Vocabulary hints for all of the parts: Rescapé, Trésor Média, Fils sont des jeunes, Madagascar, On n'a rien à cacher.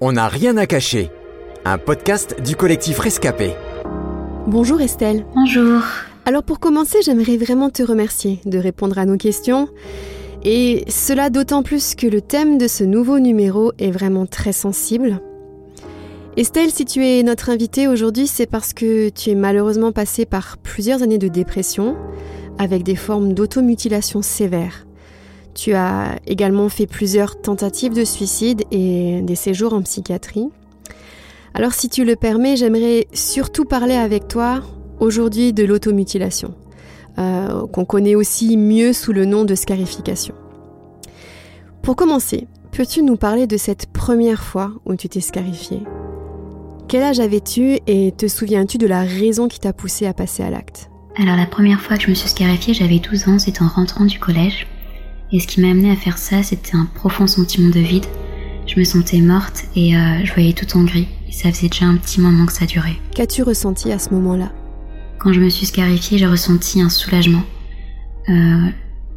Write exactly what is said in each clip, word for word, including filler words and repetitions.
On n'a rien à cacher, un podcast du collectif Rescapé. Bonjour Estelle. Bonjour. Alors pour commencer, j'aimerais vraiment te remercier de répondre à nos questions. Et cela d'autant plus que le thème de ce nouveau numéro est vraiment très sensible. Estelle, si tu es notre invitée aujourd'hui, c'est parce que tu es malheureusement passée par plusieurs années de dépression, avec des formes d'automutilation sévères. Tu as également fait plusieurs tentatives de suicide et des séjours en psychiatrie. Alors si tu le permets, j'aimerais surtout parler avec toi aujourd'hui de l'automutilation, euh, qu'on connaît aussi mieux sous le nom de scarification. Pour commencer, peux-tu nous parler de cette première fois où tu t'es scarifiée ? Quel âge avais-tu et te souviens-tu de la raison qui t'a poussée à passer à l'acte ? Alors la première fois que je me suis scarifiée, j'avais douze ans, c'était en rentrant du collège. Et ce qui m'a amenée à faire ça, c'était un profond sentiment de vide. Je me sentais morte et euh, je voyais tout en gris. Et ça faisait déjà un petit moment que ça durait. Qu'as-tu ressenti à ce moment-là ? Quand je me suis scarifiée, j'ai ressenti un soulagement. Euh,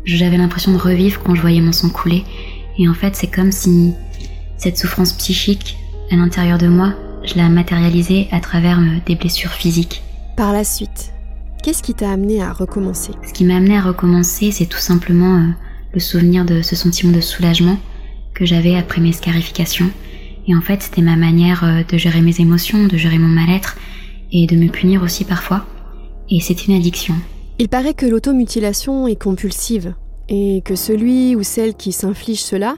j'avais l'impression de revivre quand je voyais mon sang couler. Et en fait, c'est comme si cette souffrance psychique à l'intérieur de moi, je la matérialisais à travers euh, des blessures physiques. Par la suite, qu'est-ce qui t'a amenée à recommencer ? Ce qui m'a amenée à recommencer, c'est tout simplement... Euh, le souvenir de ce sentiment de soulagement que j'avais après mes scarifications. Et en fait, c'était ma manière de gérer mes émotions, de gérer mon mal-être et de me punir aussi parfois. Et c'était une addiction. Il paraît que l'automutilation est compulsive et que celui ou celle qui s'inflige cela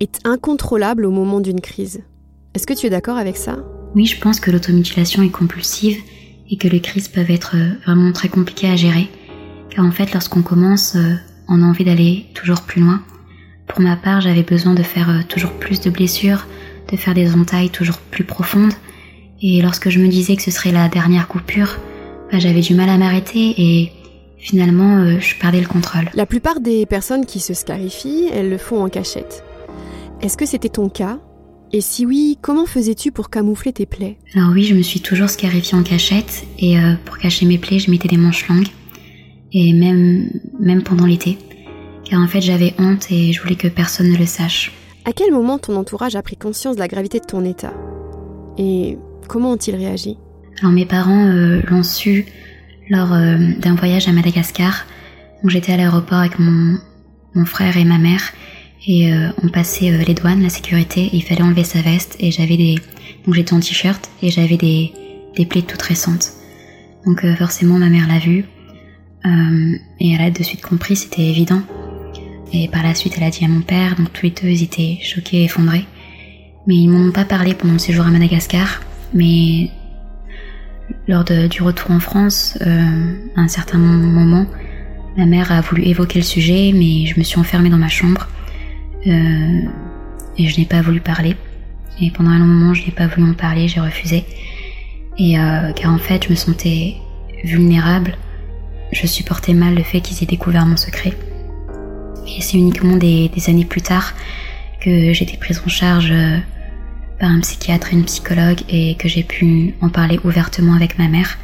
est incontrôlable au moment d'une crise. Est-ce que tu es d'accord avec ça ? Oui, je pense que l'automutilation est compulsive et que les crises peuvent être vraiment très compliquées à gérer. Car en fait, lorsqu'on commence... on a envie d'aller toujours plus loin. Pour ma part, j'avais besoin de faire toujours plus de blessures, de faire des entailles toujours plus profondes. Et lorsque je me disais que ce serait la dernière coupure, bah, j'avais du mal à m'arrêter et finalement, euh, je perdais le contrôle. La plupart des personnes qui se scarifient, elles le font en cachette. Est-ce que c'était ton cas ? Et si oui, comment faisais-tu pour camoufler tes plaies ? Alors oui, je me suis toujours scarifiée en cachette et euh, pour cacher mes plaies, je mettais des manches longues. Et même, même pendant l'été, car en fait j'avais honte et je voulais que personne ne le sache. À quel moment ton entourage a pris conscience de la gravité de ton état ? Et comment ont-ils réagi ? Alors mes parents euh, l'ont su lors euh, d'un voyage à Madagascar. Donc, j'étais à l'aéroport avec mon, mon frère et ma mère, et euh, on passait euh, les douanes, la sécurité, et il fallait enlever sa veste, et j'avais des... donc j'étais en t-shirt, et j'avais des, des plaies toutes récentes. Donc euh, forcément ma mère l'a vu. Euh, et elle a de suite compris, c'était évident. Et par la suite, elle a dit à mon père, donc tous les deux, ils étaient choqués, effondrés. Mais ils m'ont pas parlé pendant le séjour à Madagascar. Mais lors de, du retour en France, euh, à un certain moment, ma mère a voulu évoquer le sujet, mais je me suis enfermée dans ma chambre. Euh, et je n'ai pas voulu parler. Et pendant un long moment, je n'ai pas voulu en parler, j'ai refusé. Et euh, car en fait, je me sentais vulnérable. Je supportais mal le fait qu'ils aient découvert mon secret. Et c'est uniquement des, des années plus tard que j'ai été prise en charge par un psychiatre et une psychologue et que j'ai pu en parler ouvertement avec ma mère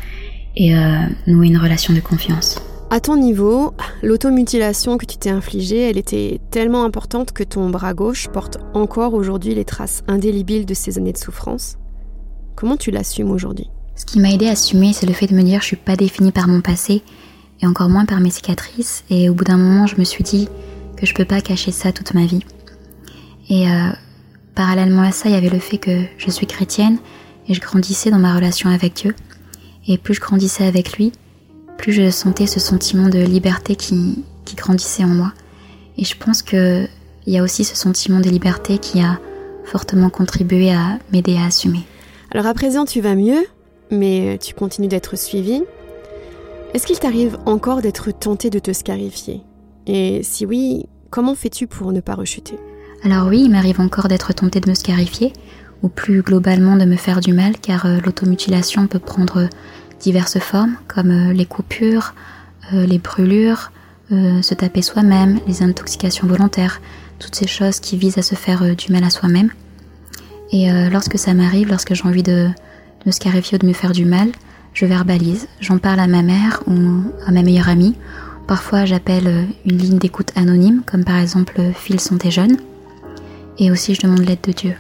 et euh, nouer une relation de confiance. À ton niveau, l'automutilation que tu t'es infligée, elle était tellement importante que ton bras gauche porte encore aujourd'hui les traces indélébiles de ces années de souffrance. Comment tu l'assumes aujourd'hui ? Ce qui m'a aidée à assumer, c'est le fait de me dire « je suis pas définie par mon passé ». Et encore moins par mes cicatrices, et au bout d'un moment je me suis dit que je peux pas cacher ça toute ma vie. Et euh, parallèlement à ça, il y avait le fait que je suis chrétienne, et je grandissais dans ma relation avec Dieu, et plus je grandissais avec lui, plus je sentais ce sentiment de liberté qui, qui grandissait en moi. Et je pense qu'il y a aussi ce sentiment de liberté qui a fortement contribué à m'aider à assumer. Alors à présent tu vas mieux, mais tu continues d'être suivie. Est-ce qu'il t'arrive encore d'être tentée de te scarifier ? Et si oui, comment fais-tu pour ne pas rechuter ? Alors oui, il m'arrive encore d'être tentée de me scarifier, ou plus globalement de me faire du mal, car l'automutilation peut prendre diverses formes, comme les coupures, les brûlures, se taper soi-même, les intoxications volontaires, toutes ces choses qui visent à se faire du mal à soi-même. Et lorsque ça m'arrive, lorsque j'ai envie de me scarifier ou de me faire du mal, je verbalise, j'en parle à ma mère ou à ma meilleure amie. Parfois, j'appelle une ligne d'écoute anonyme, comme par exemple « Fils sont des jeunes ». Et aussi, je demande l'aide de Dieu.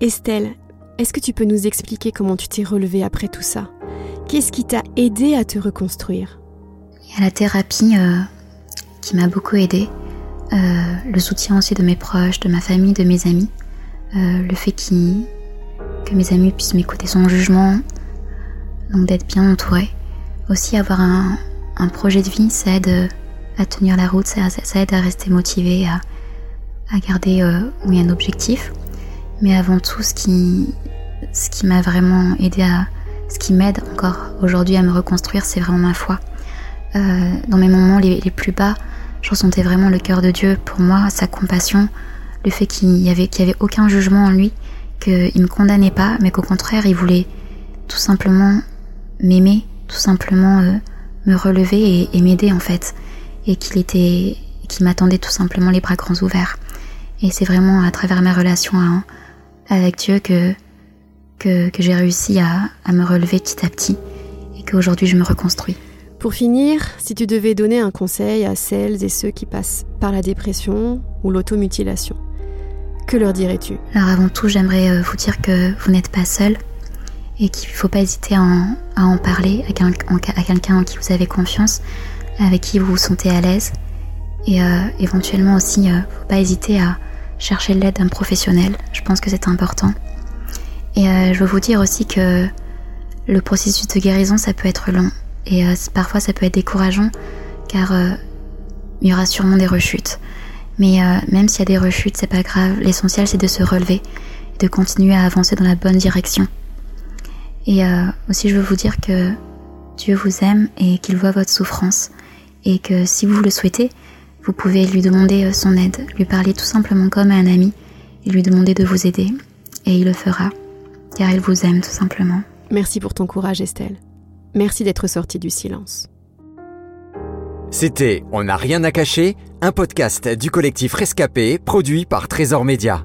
Estelle, Est-ce que tu peux nous expliquer comment tu t'es relevée après tout ça ? Qu'est-ce qui t'a aidé à te reconstruire ? Il y a la thérapie euh, qui m'a beaucoup aidée, euh, le soutien aussi de mes proches, de ma famille, de mes amis, euh, le fait qui, que mes amis puissent m'écouter sans jugement, donc d'être bien entourée. Aussi avoir un, un projet de vie, ça aide à tenir la route, ça, ça aide à rester motivée, à, à garder euh, où il y a un objectif. Mais avant tout, ce qui, ce qui m'a vraiment aidée, à, ce qui m'aide encore aujourd'hui à me reconstruire, c'est vraiment ma foi. Euh, dans mes moments les, les plus bas, je ressentais vraiment le cœur de Dieu pour moi, sa compassion, le fait qu'il y avait, qu'il y avait aucun jugement en lui, qu'il ne me condamnait pas, mais qu'au contraire, il voulait tout simplement m'aimer, tout simplement euh, me relever et, et m'aider en fait, et qu'il était, qu'il m'attendait tout simplement les bras grands ouverts. Et c'est vraiment à travers ma relation à, avec Dieu que, que, que j'ai réussi à, à me relever petit à petit et qu'aujourd'hui je me reconstruis. Pour finir, si tu devais donner un conseil à celles et ceux qui passent par la dépression ou l'automutilation, que leur dirais-tu ? Alors avant tout, j'aimerais vous dire que vous n'êtes pas seul et qu'il ne faut pas hésiter à en, à en parler à, quel, à quelqu'un en qui vous avez confiance, avec qui vous vous sentez à l'aise et euh, éventuellement aussi, euh, faut pas hésiter à chercher l'aide d'un professionnel, je pense que c'est important. Et euh, je veux vous dire aussi que le processus de guérison, ça peut être long. Et euh, parfois, ça peut être décourageant, car euh, il y aura sûrement des rechutes. Mais euh, même s'il y a des rechutes, c'est pas grave. L'essentiel, c'est de se relever, de continuer à avancer dans la bonne direction. Et euh, aussi, je veux vous dire que Dieu vous aime et qu'il voit votre souffrance. Et que si vous le souhaitez, vous pouvez lui demander son aide, lui parler tout simplement comme à un ami, et lui demander de vous aider. Et il le fera, car il vous aime tout simplement. Merci pour ton courage, Estelle. Merci d'être sortie du silence. C'était On n'a rien à cacher, un podcast du collectif Rescapé, produit par Trésor Média.